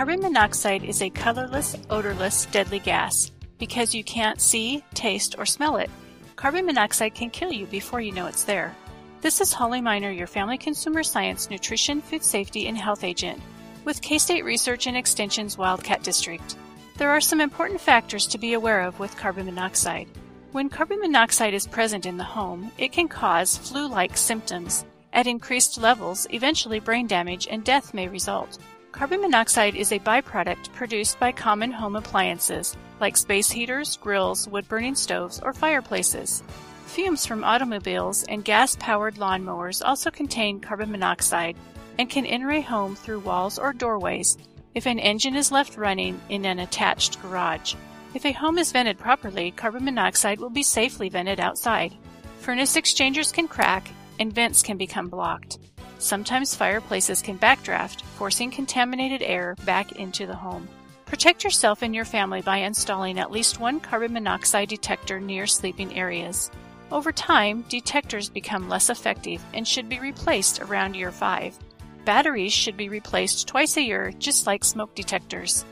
Carbon monoxide is a colorless, odorless, deadly gas. Because you can't see, taste, or smell it, carbon monoxide can kill you before you know it's there. This is Holly Miner, your family consumer science, nutrition, food safety, and health agent with K-State Research and Extension's Wildcat District. There are some important factors to be aware of with carbon monoxide. When carbon monoxide is present in the home, it can cause flu-like symptoms. At increased levels, eventually brain damage and death may result. Carbon monoxide is a byproduct produced by common home appliances like space heaters, grills, wood-burning stoves, or fireplaces. Fumes from automobiles and gas-powered lawnmowers also contain carbon monoxide and can enter a home through walls or doorways if an engine is left running in an attached garage. If a home is vented properly, carbon monoxide will be safely vented outside. Furnace exchangers can crack and vents can become blocked. Sometimes fireplaces can backdraft, forcing contaminated air back into the home. Protect yourself and your family by installing at least one carbon monoxide detector near sleeping areas. Over time, detectors become less effective and should be replaced around year 5. Batteries should be replaced twice a year, just like smoke detectors.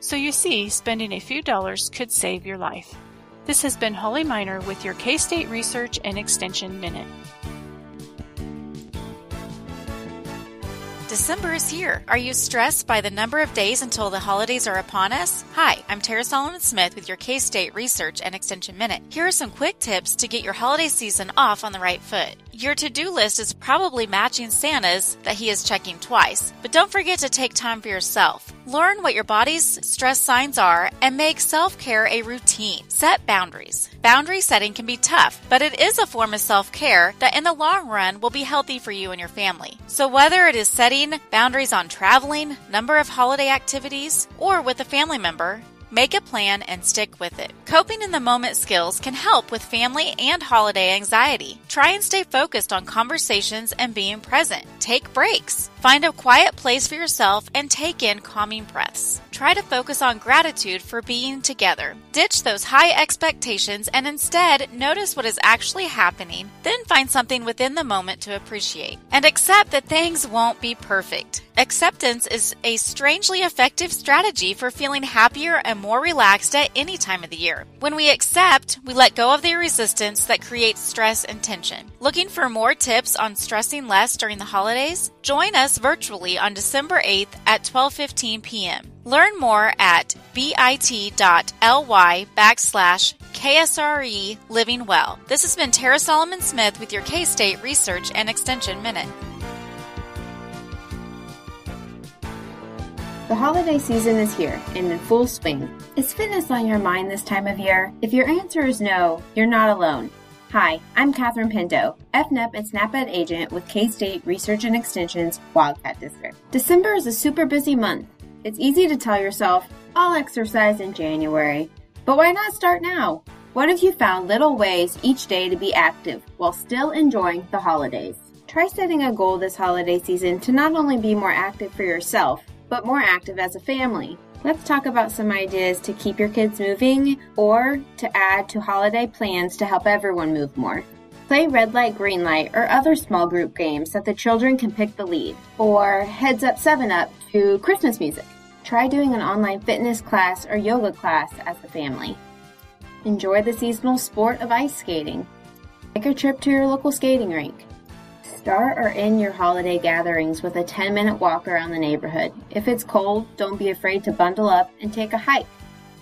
So you see, spending a few dollars could save your life. This has been Holly Miner with your K-State Research and Extension Minute. December is here. Are you stressed by the number of days until the holidays are upon us? Hi, I'm Tara Solomon-Smith with your K-State Research and Extension Minute. Here are some quick tips to get your holiday season off on the right foot. Your to-do list is probably matching Santa's that he is checking twice, but don't forget to take time for yourself. Learn what your body's stress signs are and make self-care a routine. Set boundaries. Boundary setting can be tough, but it is a form of self-care that in the long run will be healthy for you and your family. So whether it is setting boundaries on traveling, number of holiday activities, or with a family member, make a plan and stick with it. Coping in the moment skills can help with family and holiday anxiety. Try and stay focused on conversations and being present. Take breaks. Find a quiet place for yourself and take in calming breaths. Try to focus on gratitude for being together. Ditch those high expectations and instead notice what is actually happening, then find something within the moment to appreciate. And accept that things won't be perfect. Acceptance is a strangely effective strategy for feeling happier and more relaxed at any time of the year. When we accept, we let go of the resistance that creates stress and tension. Looking for more tips on stressing less during the holidays? Join us virtually on December 8th at 12:15 p.m. Learn more at bit.ly/KSRE Living Well. This has been Tara Solomon-Smith with your K-State Research and Extension Minute. The holiday season is here and in full swing. Is fitness on your mind this time of year? If your answer is no, you're not alone. Hi, I'm Katherine Pinto, FNEP and SNAP-Ed agent with K-State Research and Extension's Wildcat District. December is a super busy month. It's easy to tell yourself, I'll exercise in January. But why not start now? What if you found little ways each day to be active while still enjoying the holidays? Try setting a goal this holiday season to not only be more active for yourself, but more active as a family. Let's talk about some ideas to keep your kids moving or to add to holiday plans to help everyone move more. Play red light, green light, or other small group games that the children can pick the lead, or heads up 7-Up to Christmas music. Try doing an online fitness class or yoga class as a family. Enjoy the seasonal sport of ice skating. Take a trip to your local skating rink. Start or end your holiday gatherings with a 10-minute walk around the neighborhood. If it's cold, don't be afraid to bundle up and take a hike.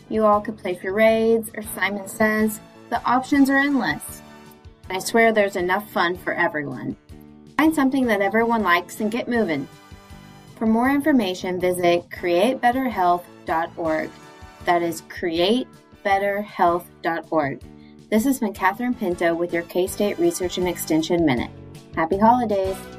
You all could play charades or Simon Says. The options are endless. I swear there's enough fun for everyone. Find something that everyone likes and get moving. For more information, visit createbetterhealth.org. That is createbetterhealth.org. This has been Katherine Pinto with your K-State Research and Extension Minute. Happy holidays!